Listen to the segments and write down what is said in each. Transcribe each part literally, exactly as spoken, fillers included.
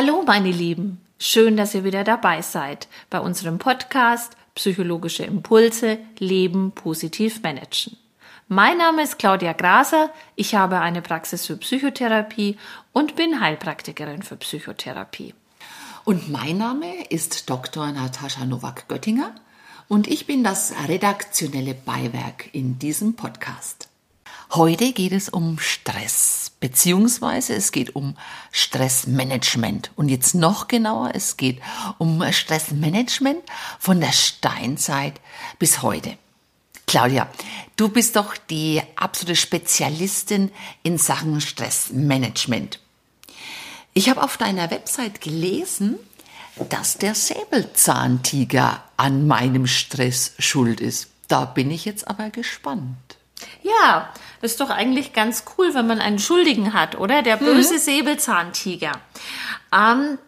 Hallo meine Lieben, schön, dass ihr wieder dabei seid bei unserem Podcast Psychologische Impulse, Leben positiv managen. Mein Name ist Claudia Graser, ich habe eine Praxis für Psychotherapie und bin Heilpraktikerin für Psychotherapie. Und mein Name ist Doktor Natascha Nowak-Göttinger und ich bin das redaktionelle Beiwerk in diesem Podcast. Heute geht es um Stress, beziehungsweise es geht um Stressmanagement. Und jetzt noch genauer, es geht um Stressmanagement von der Steinzeit bis heute. Claudia, du bist doch die absolute Spezialistin in Sachen Stressmanagement. Ich habe auf deiner Website gelesen, dass der Säbelzahntiger an meinem Stress schuld ist. Da bin ich jetzt aber gespannt. Ja, das ist doch eigentlich ganz cool, wenn man einen Schuldigen hat, oder? Der böse mhm. Säbelzahntiger. Ähm,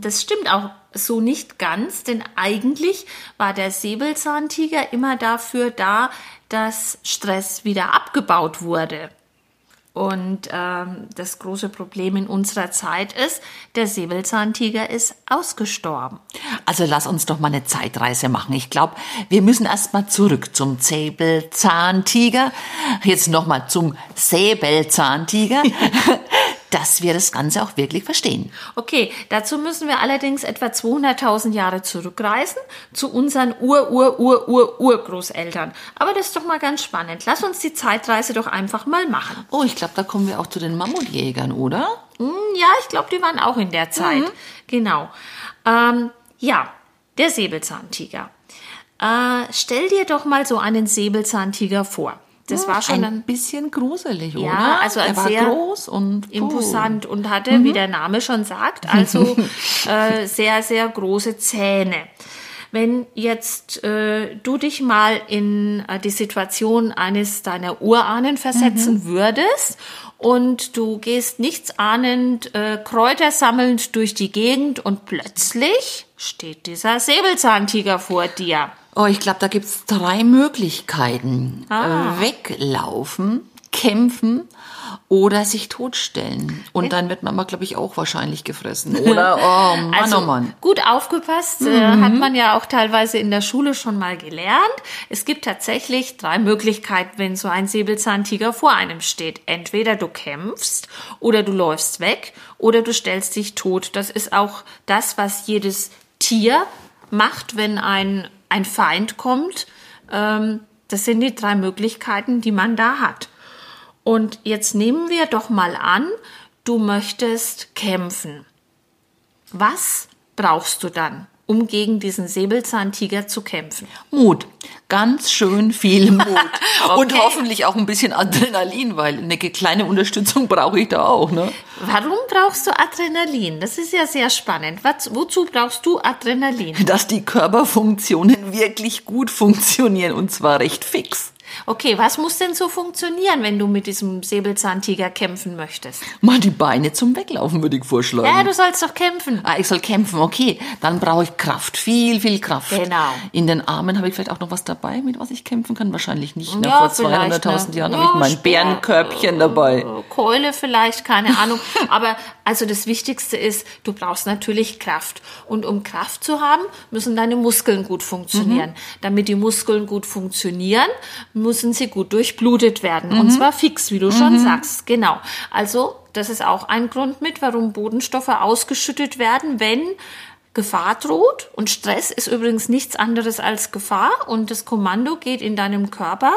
das stimmt auch so nicht ganz, denn eigentlich war der Säbelzahntiger immer dafür da, dass Stress wieder abgebaut wurde. Und ähm, das große Problem in unserer Zeit ist, der Säbelzahntiger ist ausgestorben. Also lass uns doch mal eine Zeitreise machen. Ich glaube, wir müssen erstmal zurück zum Säbelzahntiger. Jetzt nochmal zum Säbelzahntiger, dass wir das Ganze auch wirklich verstehen. Okay, dazu müssen wir allerdings etwa zweihunderttausend Jahre zurückreisen zu unseren Ur-Ur-Ur-Ur-Urgroßeltern. Aber das ist doch mal ganz spannend. Lass uns die Zeitreise doch einfach mal machen. Oh, ich glaube, da kommen wir auch zu den Mammutjägern, oder? Ja, ich glaube, die waren auch in der Zeit. Mhm. Genau. Ähm, ja, der Säbelzahntiger. Äh, stell dir doch mal so einen Säbelzahntiger vor. Das war schon ein, ein bisschen gruselig, ja, oder? Also er war sehr groß und imposant und hatte, mhm. wie der Name schon sagt, also äh, sehr, sehr große Zähne. Wenn jetzt äh, du dich mal in äh, die Situation eines deiner Urahnen versetzen mhm. würdest und du gehst nichtsahnend, äh, Kräuter sammelnd durch die Gegend und plötzlich steht dieser Säbelzahntiger vor dir. Oh, ich glaube, da gibt's drei Möglichkeiten. Ah. Weglaufen, kämpfen oder sich totstellen. Und okay. Dann wird man aber, glaube ich, auch wahrscheinlich gefressen. Oder? Oh Mann, also, oh Mann. Gut aufgepasst, mhm. hat man ja auch teilweise in der Schule schon mal gelernt. Es gibt tatsächlich drei Möglichkeiten, wenn so ein Säbelzahntiger vor einem steht. Entweder du kämpfst oder du läufst weg oder du stellst dich tot. Das ist auch das, was jedes Tier macht, wenn ein ein Feind kommt. Das sind die drei Möglichkeiten, die man da hat. Und jetzt nehmen wir doch mal an, du möchtest kämpfen. Was brauchst du dann, um gegen diesen Säbelzahntiger zu kämpfen? Mut. Ganz schön viel Mut. Okay. Und hoffentlich auch ein bisschen Adrenalin, weil eine kleine Unterstützung brauche ich da auch, ne? Warum brauchst du Adrenalin? Das ist ja sehr spannend. Was, wozu brauchst du Adrenalin? Dass die Körperfunktionen wirklich gut funktionieren und zwar recht fix. Okay, was muss denn so funktionieren, wenn du mit diesem Säbelzahntiger kämpfen möchtest? Mal die Beine zum Weglaufen, würde ich vorschlagen. Ja, du sollst doch kämpfen. Ah, ich soll kämpfen, okay. Dann brauche ich Kraft, viel, viel Kraft. Genau. In den Armen habe ich vielleicht auch noch was dabei, mit was ich kämpfen kann. Wahrscheinlich nicht. Ja, vor zweihunderttausend ne? Jahren ja, habe ich mein Speer, Bärenkörbchen dabei. Keule vielleicht, keine Ahnung. Aber also das Wichtigste ist, du brauchst natürlich Kraft. Und um Kraft zu haben, müssen deine Muskeln gut funktionieren. Mhm. Damit die Muskeln gut funktionieren, müssen sie gut durchblutet werden. Mhm. Und zwar fix, wie du mhm. schon sagst. Genau. Also, das ist auch ein Grund mit, warum Bodenstoffe ausgeschüttet werden, wenn Gefahr droht. Und Stress ist übrigens nichts anderes als Gefahr. Und das Kommando geht in deinem Körper.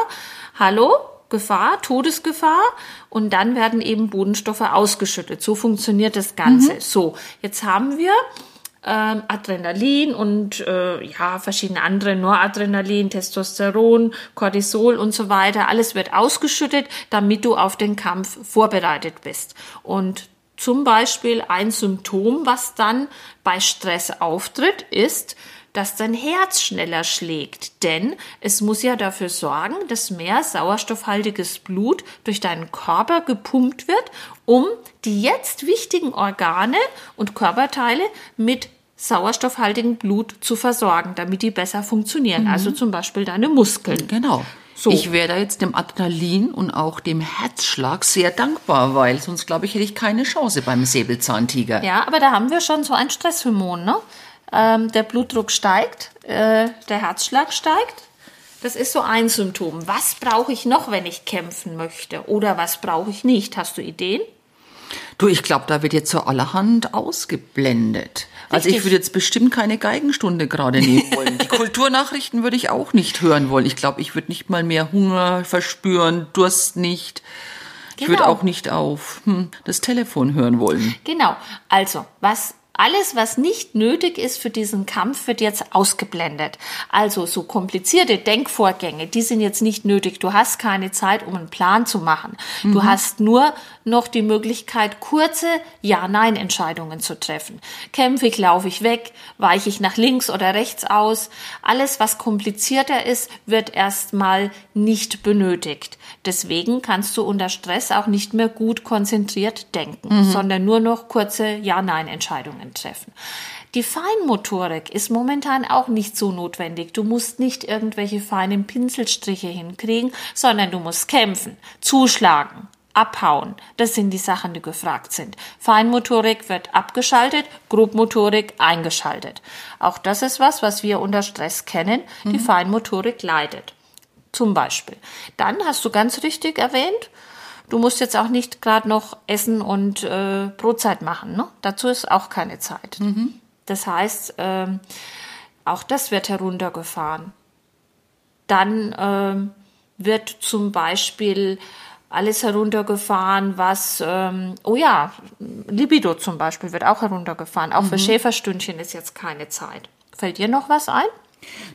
Hallo? Gefahr, Todesgefahr. Und dann werden eben Bodenstoffe ausgeschüttet. So funktioniert das Ganze. Mhm. So, jetzt haben wir Ähm, Adrenalin und äh, ja verschiedene andere, Noradrenalin, Testosteron, Cortisol und so weiter. Alles wird ausgeschüttet, damit du auf den Kampf vorbereitet bist. Und zum Beispiel ein Symptom, was dann bei Stress auftritt, ist, dass dein Herz schneller schlägt. Denn es muss ja dafür sorgen, dass mehr sauerstoffhaltiges Blut durch deinen Körper gepumpt wird, um die jetzt wichtigen Organe und Körperteile mit sauerstoffhaltigem Blut zu versorgen, damit die besser funktionieren. Mhm. Also zum Beispiel deine Muskeln. Genau. So. Ich wäre da jetzt dem Adrenalin und auch dem Herzschlag sehr dankbar, weil sonst, glaube ich, hätte ich keine Chance beim Säbelzahntiger. Ja, aber da haben wir schon so ein Stresshormon, ne? Ähm, der Blutdruck steigt, äh, der Herzschlag steigt. Das ist so ein Symptom. Was brauche ich noch, wenn ich kämpfen möchte? Oder was brauche ich nicht? Hast du Ideen? Du, ich glaube, da wird jetzt so allerhand ausgeblendet. Richtig. Also ich würde jetzt bestimmt keine Geigenstunde gerade nehmen wollen. Die Kulturnachrichten würde ich auch nicht hören wollen. Ich glaube, ich würde nicht mal mehr Hunger verspüren, Durst nicht. Genau. Ich würde auch nicht auf hm, das Telefon hören wollen. Genau. Also, was alles, was nicht nötig ist für diesen Kampf, wird jetzt ausgeblendet. Also so komplizierte Denkvorgänge, die sind jetzt nicht nötig. Du hast keine Zeit, um einen Plan zu machen. Mhm. Du hast nur noch die Möglichkeit, kurze Ja-Nein-Entscheidungen zu treffen. Kämpfe ich, laufe ich weg, weiche ich nach links oder rechts aus. Alles, was komplizierter ist, wird erstmal nicht benötigt. Deswegen kannst du unter Stress auch nicht mehr gut konzentriert denken, mhm. sondern nur noch kurze Ja-Nein-Entscheidungen treffen. Die Feinmotorik ist momentan auch nicht so notwendig. Du musst nicht irgendwelche feinen Pinselstriche hinkriegen, sondern du musst kämpfen, zuschlagen, abhauen. Das sind die Sachen, die gefragt sind. Feinmotorik wird abgeschaltet, Grobmotorik eingeschaltet. Auch das ist was, was wir unter Stress kennen. Mhm. Die Feinmotorik leidet. Zum Beispiel. Dann hast du ganz richtig erwähnt, du musst jetzt auch nicht gerade noch Essen und äh, Brotzeit machen, ne? Dazu ist auch keine Zeit. Mhm. Das heißt, äh, auch das wird heruntergefahren. Dann äh, wird zum Beispiel alles heruntergefahren, was, ähm, oh ja, Libido zum Beispiel wird auch heruntergefahren. Auch mhm. für Schäferstündchen ist jetzt keine Zeit. Fällt dir noch was ein?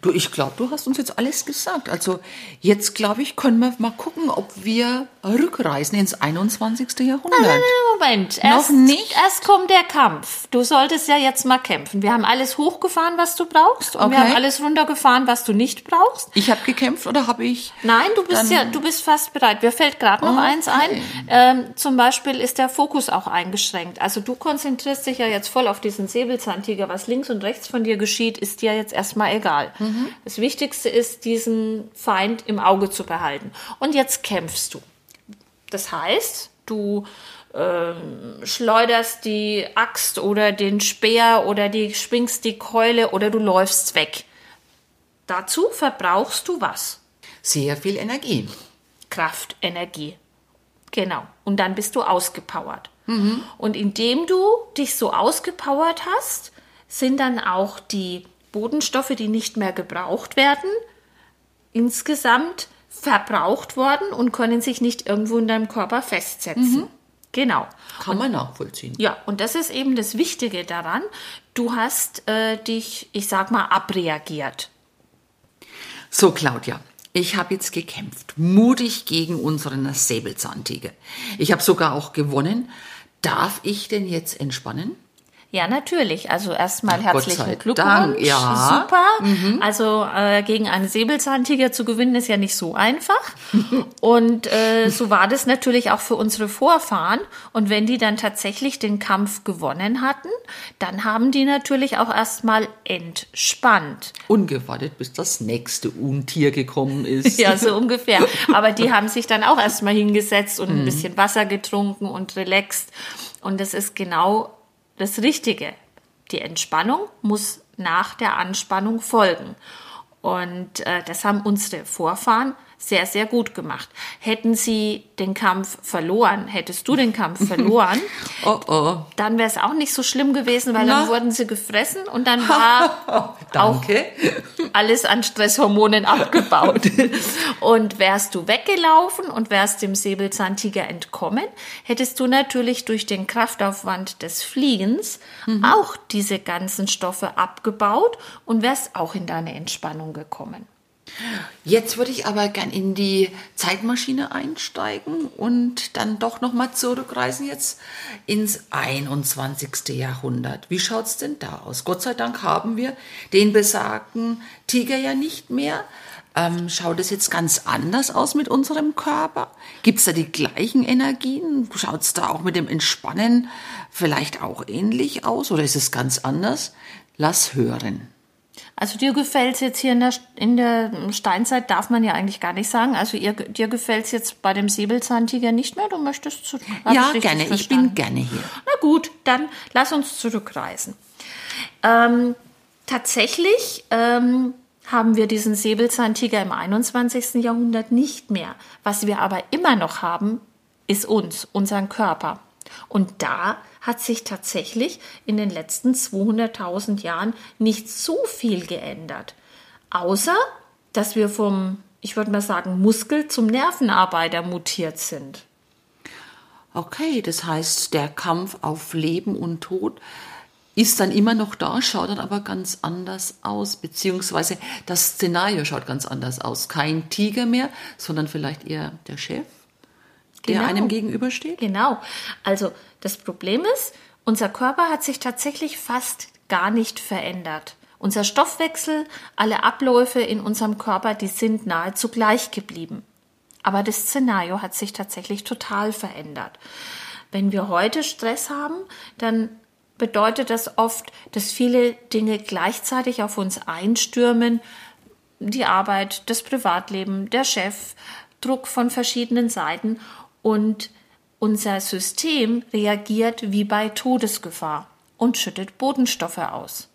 Du, ich glaube, du hast uns jetzt alles gesagt. Also jetzt, glaube ich, können wir mal gucken, ob wir rückreisen ins einundzwanzigste. Jahrhundert. Nein, nein, nein, Moment. Erst, noch nicht? Erst kommt der Kampf. Du solltest ja jetzt mal kämpfen. Wir haben alles hochgefahren, was du brauchst. Und okay. wir haben alles runtergefahren, was du nicht brauchst. Ich habe gekämpft oder habe ich... Nein, du bist ja, du bist fast bereit. Mir fällt gerade noch okay. eins ein. Ähm, zum Beispiel ist der Fokus auch eingeschränkt. Also du konzentrierst dich ja jetzt voll auf diesen Säbelzahntiger. Was links und rechts von dir geschieht, ist dir jetzt erstmal egal. Mhm. Das Wichtigste ist, diesen Feind im Auge zu behalten. Und jetzt kämpfst du. Das heißt, du ähm, schleuderst die Axt oder den Speer oder die, schwingst die Keule oder du läufst weg. Dazu verbrauchst du was? Sehr viel Energie. Kraft, Energie. Genau. Und dann bist du ausgepowert. Mhm. Und indem du dich so ausgepowert hast, sind dann auch die Bodenstoffe, die nicht mehr gebraucht werden, insgesamt verbraucht worden und können sich nicht irgendwo in deinem Körper festsetzen. Mhm. Genau. Kann man nachvollziehen. Ja, und das ist eben das Wichtige daran. Du hast äh, dich, ich sag mal, abreagiert. So, Claudia. Ich habe jetzt gekämpft. Mutig gegen unseren Säbelzahntiger. Ich habe sogar auch gewonnen. Darf ich denn jetzt entspannen? Ja, natürlich. Also erstmal herzlichen Glückwunsch. Ja. Super. Mhm. Also äh, gegen einen Säbelzahntiger zu gewinnen, ist ja nicht so einfach. Und äh, so war das natürlich auch für unsere Vorfahren. Und wenn die dann tatsächlich den Kampf gewonnen hatten, dann haben die natürlich auch erstmal entspannt. Ungewartet, bis das nächste Untier gekommen ist. Ja, so ungefähr. Aber die haben sich dann auch erstmal hingesetzt und mhm. ein bisschen Wasser getrunken und relaxt. Und das ist genau das Richtige. Die Entspannung muss nach der Anspannung folgen. Und äh, das haben unsere Vorfahren sehr, sehr gut gemacht. Hätten sie den Kampf verloren, hättest du den Kampf verloren, oh, oh. dann wäre es auch nicht so schlimm gewesen, weil Na? dann wurden sie gefressen und dann war auch alles an Stresshormonen abgebaut. Und wärst du weggelaufen und wärst dem Säbelzahntiger entkommen, hättest du natürlich durch den Kraftaufwand des Fliegens mhm. auch diese ganzen Stoffe abgebaut und wärst auch in deine Entspannung gekommen. Jetzt würde ich aber gern in die Zeitmaschine einsteigen und dann doch nochmal zurückreisen jetzt ins einundzwanzigste. Jahrhundert. Wie schaut es denn da aus? Gott sei Dank haben wir den besagten Tiger ja nicht mehr. Ähm, schaut es jetzt ganz anders aus mit unserem Körper? Gibt es da die gleichen Energien? Schaut es da auch mit dem Entspannen vielleicht auch ähnlich aus oder ist es ganz anders? Lass hören. Also dir gefällt es jetzt hier in der, in der Steinzeit, darf man ja eigentlich gar nicht sagen. Also ihr, dir gefällt es jetzt bei dem Säbelzahntiger nicht mehr? Du möchtest zurück? Ja, gerne. Ich bin gerne hier. Na gut, dann lass uns zurückreisen. Ähm, tatsächlich ähm, haben wir diesen Säbelzahntiger im einundzwanzigsten. Jahrhundert nicht mehr. Was wir aber immer noch haben, ist uns, unseren Körper. Und da hat sich tatsächlich in den letzten zweihunderttausend Jahren nicht so viel geändert. Außer, dass wir vom, ich würde mal sagen, Muskel zum Nervenarbeiter mutiert sind. Okay, das heißt, der Kampf auf Leben und Tod ist dann immer noch da, schaut dann aber ganz anders aus, beziehungsweise das Szenario schaut ganz anders aus. Kein Tiger mehr, sondern vielleicht eher der Chef, der genau einem gegenübersteht? Genau. Also das Problem ist, unser Körper hat sich tatsächlich fast gar nicht verändert. Unser Stoffwechsel, alle Abläufe in unserem Körper, die sind nahezu gleich geblieben. Aber das Szenario hat sich tatsächlich total verändert. Wenn wir heute Stress haben, dann bedeutet das oft, dass viele Dinge gleichzeitig auf uns einstürmen. Die Arbeit, das Privatleben, der Chef, Druck von verschiedenen Seiten, und unser System reagiert wie bei Todesgefahr und schüttet Botenstoffe aus,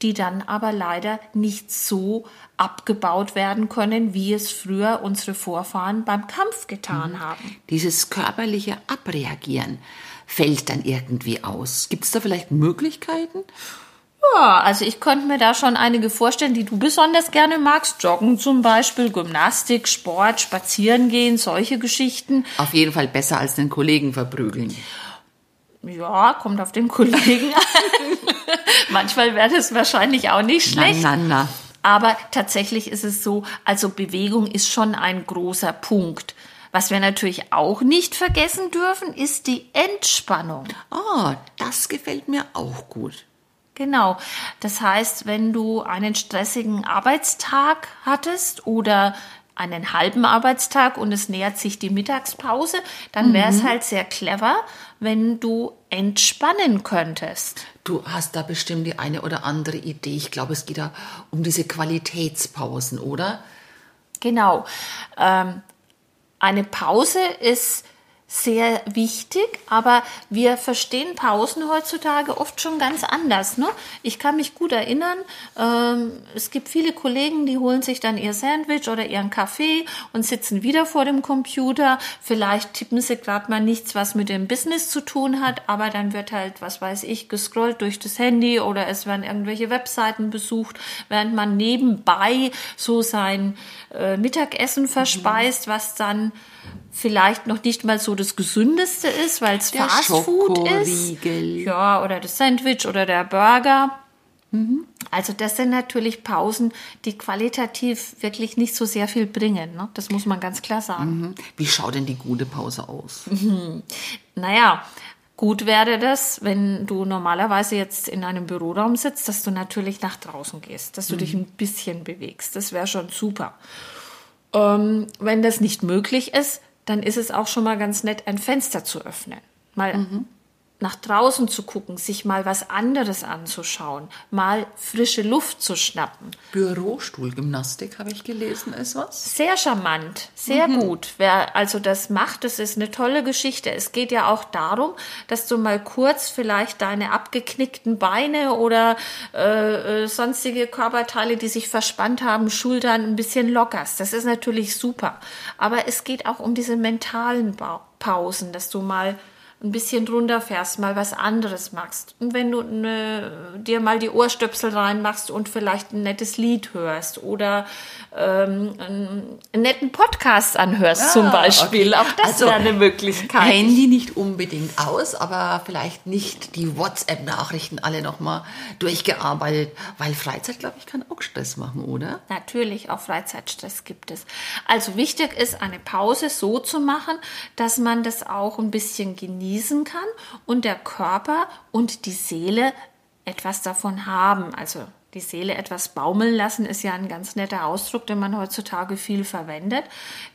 die dann aber leider nicht so abgebaut werden können, wie es früher unsere Vorfahren beim Kampf getan mhm. haben. Dieses körperliche Abreagieren fällt dann irgendwie aus. Gibt es da vielleicht Möglichkeiten? Ja, also ich könnte mir da schon einige vorstellen, die du besonders gerne magst. Joggen zum Beispiel, Gymnastik, Sport, Spazieren gehen, solche Geschichten. Auf jeden Fall besser als den Kollegen verprügeln. Ja, kommt auf den Kollegen an. Manchmal wäre das wahrscheinlich auch nicht schlecht. Na, na, na. Aber tatsächlich ist es so, also Bewegung ist schon ein großer Punkt. Was wir natürlich auch nicht vergessen dürfen, ist die Entspannung. Ah, das gefällt mir auch gut. Genau. Das heißt, wenn du einen stressigen Arbeitstag hattest oder einen halben Arbeitstag und es nähert sich die Mittagspause, dann wäre es mhm. halt sehr clever, wenn du entspannen könntest. Du hast da bestimmt die eine oder andere Idee. Ich glaube, es geht da um diese Qualitätspausen, oder? Genau. Ähm, eine Pause ist sehr wichtig, aber wir verstehen Pausen heutzutage oft schon ganz anders. Ne? Ich kann mich gut erinnern, ähm, es gibt viele Kollegen, die holen sich dann ihr Sandwich oder ihren Kaffee und sitzen wieder vor dem Computer. Vielleicht tippen sie gerade mal nichts, was mit dem Business zu tun hat, aber dann wird halt, was weiß ich, gescrollt durch das Handy oder es werden irgendwelche Webseiten besucht, während man nebenbei so sein äh, Mittagessen verspeist, was dann vielleicht noch nicht mal so das Gesündeste ist, weil es Fastfood ist. Ja, oder das Sandwich oder der Burger. Mhm. Also das sind natürlich Pausen, die qualitativ wirklich nicht so sehr viel bringen. Ne? Das muss man ganz klar sagen. Mhm. Wie schaut denn die gute Pause aus? Mhm. Naja, gut wäre das, wenn du normalerweise jetzt in einem Büroraum sitzt, dass du natürlich nach draußen gehst, dass du mhm. dich ein bisschen bewegst. Das wäre schon super. Ähm, wenn das nicht möglich ist, dann ist es auch schon mal ganz nett, ein Fenster zu öffnen, mal mhm. nach draußen zu gucken, sich mal was anderes anzuschauen, mal frische Luft zu schnappen. Bürostuhlgymnastik, habe ich gelesen, ist was? Sehr charmant, sehr mhm. gut. Wer also das macht, das ist eine tolle Geschichte. Es geht ja auch darum, dass du mal kurz vielleicht deine abgeknickten Beine oder äh, äh, sonstige Körperteile, die sich verspannt haben, Schultern ein bisschen lockerst. Das ist natürlich super. Aber es geht auch um diese mentalen ba- Pausen, dass du mal ein bisschen runterfährst, mal was anderes machst. Und wenn du ne, dir mal die Ohrstöpsel reinmachst und vielleicht ein nettes Lied hörst oder ähm, einen, einen netten Podcast anhörst ja, zum Beispiel. Okay. Auch das also, wäre eine Möglichkeit. Handy nicht unbedingt aus, aber vielleicht nicht die WhatsApp-Nachrichten alle nochmal durchgearbeitet, weil Freizeit, glaube ich, kann auch Stress machen, oder? Natürlich, auch Freizeitstress gibt es. Also wichtig ist, eine Pause so zu machen, dass man das auch ein bisschen genießt kann und der Körper und die Seele etwas davon haben. Also die Seele etwas baumeln lassen ist ja ein ganz netter Ausdruck, den man heutzutage viel verwendet.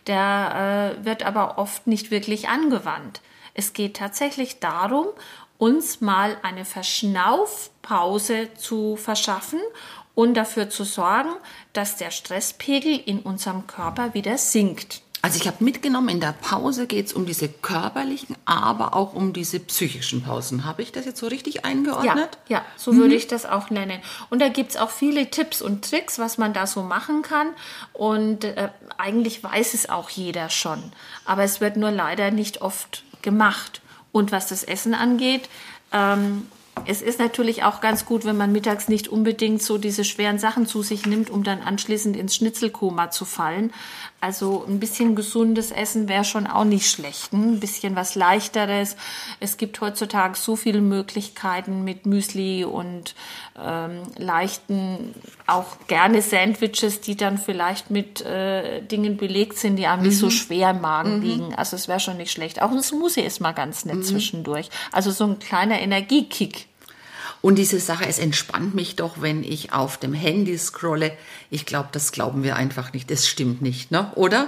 Der äh, wird aber oft nicht wirklich angewandt. Es geht tatsächlich darum, uns mal eine Verschnaufpause zu verschaffen und dafür zu sorgen, dass der Stresspegel in unserem Körper wieder sinkt. Also ich habe mitgenommen, in der Pause geht es um diese körperlichen, aber auch um diese psychischen Pausen. Habe ich das jetzt so richtig eingeordnet? Ja, ja, so würde mhm. ich das auch nennen. Und da gibt es auch viele Tipps und Tricks, was man da so machen kann. Und äh, eigentlich weiß es auch jeder schon. Aber es wird nur leider nicht oft gemacht. Und was das Essen angeht, ähm, es ist natürlich auch ganz gut, wenn man mittags nicht unbedingt so diese schweren Sachen zu sich nimmt, um dann anschließend ins Schnitzelkoma zu fallen. Also ein bisschen gesundes Essen wäre schon auch nicht schlecht. Ein bisschen was Leichteres. Es gibt heutzutage so viele Möglichkeiten mit Müsli und ähm, leichten, auch gerne Sandwiches, die dann vielleicht mit äh, Dingen belegt sind, die einem mhm. nicht so schwer im Magen mhm. liegen. Also es wäre schon nicht schlecht. Auch ein Smoothie ist mal ganz nett mhm. zwischendurch. Also so ein kleiner Energiekick. Und diese Sache, es entspannt mich doch, wenn ich auf dem Handy scrolle. Ich glaube, das glauben wir einfach nicht. Das stimmt nicht, ne? Oder?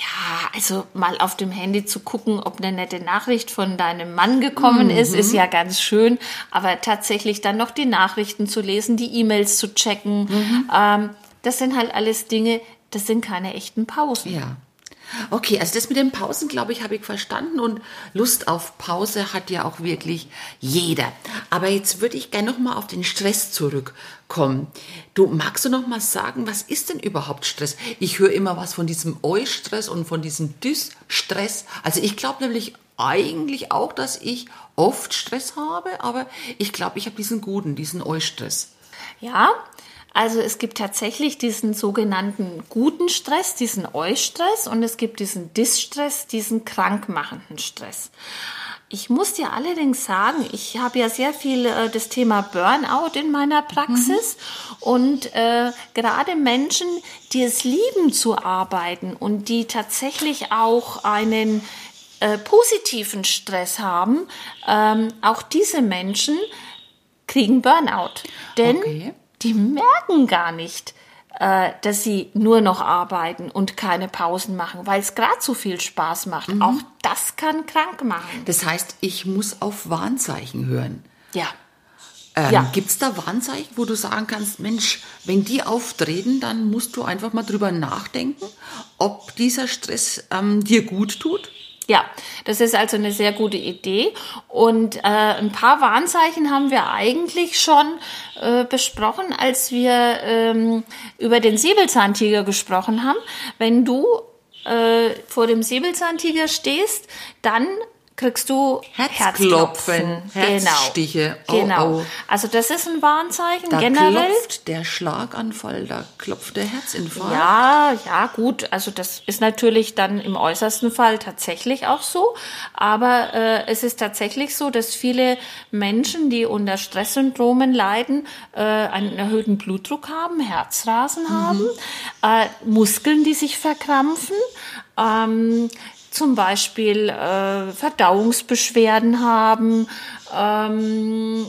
Ja, also mal auf dem Handy zu gucken, ob eine nette Nachricht von deinem Mann gekommen mhm. ist, ist ja ganz schön. Aber tatsächlich dann noch die Nachrichten zu lesen, die E-Mails zu checken, mhm. ähm, das sind halt alles Dinge, das sind keine echten Pausen. Ja. Okay, also das mit den Pausen, glaube ich, habe ich verstanden, und Lust auf Pause hat ja auch wirklich jeder. Aber jetzt würde ich gerne nochmal auf den Stress zurückkommen. Du, magst du nochmal sagen, was ist denn überhaupt Stress? Ich höre immer was von diesem Eu-Stress und von diesem Dys-Stress. Also ich glaube nämlich eigentlich auch, dass ich oft Stress habe, aber ich glaube, ich habe diesen guten, diesen Eu-Stress. Ja, also es gibt tatsächlich diesen sogenannten guten Stress, diesen Eu-Stress, und es gibt diesen Distress, diesen krankmachenden Stress. Ich muss dir allerdings sagen, ich habe ja sehr viel äh, das Thema Burnout in meiner Praxis mhm. und äh, gerade Menschen, die es lieben zu arbeiten und die tatsächlich auch einen äh, positiven Stress haben, ähm, auch diese Menschen kriegen Burnout, denn okay. die merken gar nicht, dass sie nur noch arbeiten und keine Pausen machen, weil es gerade so viel Spaß macht. Mhm. Auch das kann krank machen. Das heißt, ich muss auf Warnzeichen hören. Ja. Ähm, ja. Gibt es da Warnzeichen, wo du sagen kannst, Mensch, wenn die auftreten, dann musst du einfach mal drüber nachdenken, ob dieser Stress ähm, dir gut tut? Ja, das ist also eine sehr gute Idee, und äh, ein paar Warnzeichen haben wir eigentlich schon äh, besprochen, als wir ähm, über den Säbelzahntiger gesprochen haben. Wenn du äh, vor dem Säbelzahntiger stehst, dann kriegst du Herzklopfen, Herzklopfen. Herzstiche. Genau. Genau. Oh, oh. Also das ist ein Warnzeichen, da generell. Da klopft der Schlaganfall, da klopft der Herzinfarkt. Ja, ja, gut. Also das ist natürlich dann im äußersten Fall tatsächlich auch so. Aber äh, es ist tatsächlich so, dass viele Menschen, die unter Stresssyndromen leiden, äh, einen erhöhten Blutdruck haben, Herzrasen mhm. haben, äh, Muskeln, die sich verkrampfen, ähm, zum Beispiel äh, Verdauungsbeschwerden haben, ähm,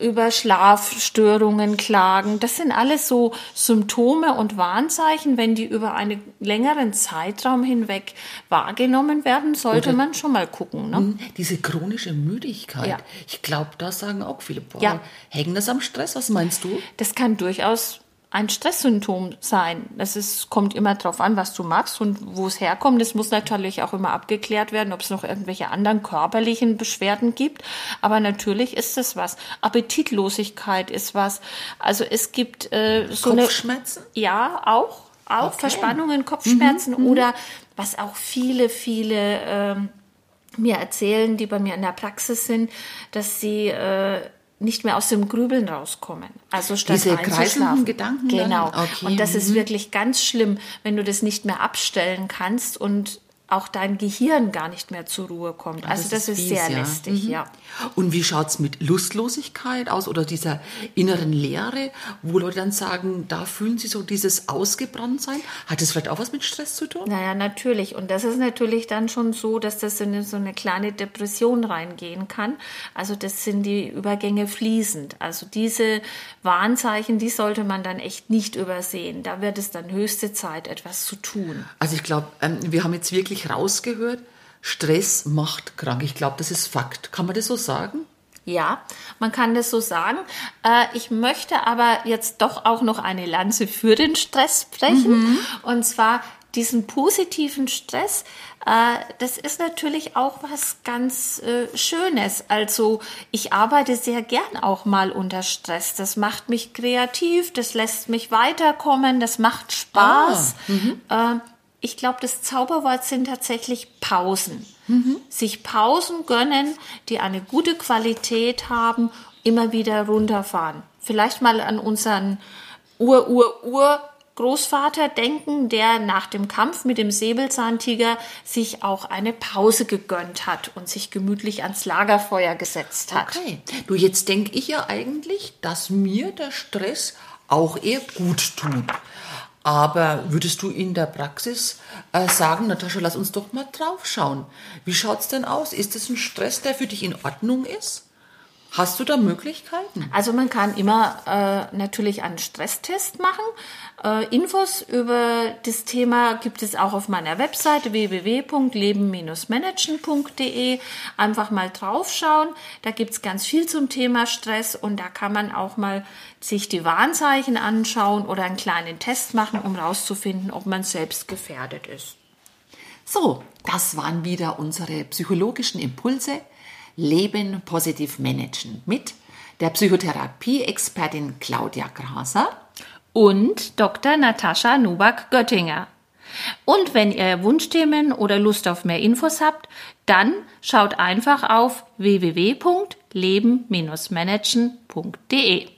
über Schlafstörungen klagen. Das sind alles so Symptome und Warnzeichen. Wenn die über einen längeren Zeitraum hinweg wahrgenommen werden, sollte Oder man schon mal gucken. Ne? Diese chronische Müdigkeit, ja. Ich glaube, da sagen auch viele, boah, ja. hängt das am Stress? Was meinst du? Das kann durchaus ein Stresssymptom sein. Das ist, kommt immer drauf an, was du machst und wo es herkommt. Es muss natürlich auch immer abgeklärt werden, ob es noch irgendwelche anderen körperlichen Beschwerden gibt. Aber natürlich ist es was. Appetitlosigkeit ist was. Also es gibt äh, so eine... Kopfschmerzen? Ja, auch. Auch okay. Verspannungen, Kopfschmerzen mhm. oder was auch viele, viele äh, mir erzählen, die bei mir in der Praxis sind, dass sie... Äh, nicht mehr aus dem Grübeln rauskommen. Also statt Diese einzuschlafen. Gedanken genau. Okay. Und das ist wirklich ganz schlimm, wenn du das nicht mehr abstellen kannst und auch dein Gehirn gar nicht mehr zur Ruhe kommt. Also das, das ist, ist sehr ja. lästig, mhm. ja. Und wie schaut es mit Lustlosigkeit aus oder dieser inneren Leere, wo Leute dann sagen, da fühlen sie so dieses Ausgebranntsein? Hat das vielleicht auch was mit Stress zu tun? Naja, natürlich. Und das ist natürlich dann schon so, dass das in so eine kleine Depression reingehen kann. Also das sind die Übergänge fließend. Also diese Warnzeichen, die sollte man dann echt nicht übersehen. Da wird es dann höchste Zeit, etwas zu tun. Also ich glaube, ähm, wir haben jetzt wirklich rausgehört, Stress macht krank. Ich glaube, das ist Fakt. Kann man das so sagen? Ja, man kann das so sagen. Ich möchte aber jetzt doch auch noch eine Lanze für den Stress brechen. Mhm. Und zwar diesen positiven Stress. Das ist natürlich auch was ganz äh, Schönes. Also ich arbeite sehr gern auch mal unter Stress. Das macht mich kreativ, das lässt mich weiterkommen, das macht Spaß. Ah, mhm. äh, ich glaube, das Zauberwort sind tatsächlich Pausen. Mhm. Sich Pausen gönnen, die eine gute Qualität haben, immer wieder runterfahren. Vielleicht mal an unseren Ur-Ur-Ur- Großvater denken, der nach dem Kampf mit dem Säbelzahntiger sich auch eine Pause gegönnt hat und sich gemütlich ans Lagerfeuer gesetzt hat. Okay. Du, jetzt denke ich ja eigentlich, dass mir der Stress auch eher gut tut. Aber würdest du in der Praxis äh, sagen, Natascha, lass uns doch mal drauf schauen. Wie schaut's denn aus? Ist es ein Stress, der für dich in Ordnung ist? Hast du da Möglichkeiten? Also man kann immer äh, natürlich einen Stresstest machen. Äh, Infos über das Thema gibt es auch auf meiner Webseite w w w punkt leben dash managen punkt de. Einfach mal draufschauen. Da gibt es ganz viel zum Thema Stress und da kann man auch mal sich die Warnzeichen anschauen oder einen kleinen Test machen, um rauszufinden, ob man selbst gefährdet ist. So, das waren wieder unsere psychologischen Impulse. Leben positiv managen mit der Psychotherapie-Expertin Claudia Graser und Doktor Natascha Nowak-Göttinger. Und wenn ihr Wunschthemen oder Lust auf mehr Infos habt, dann schaut einfach auf w w w punkt leben dash managen punkt de.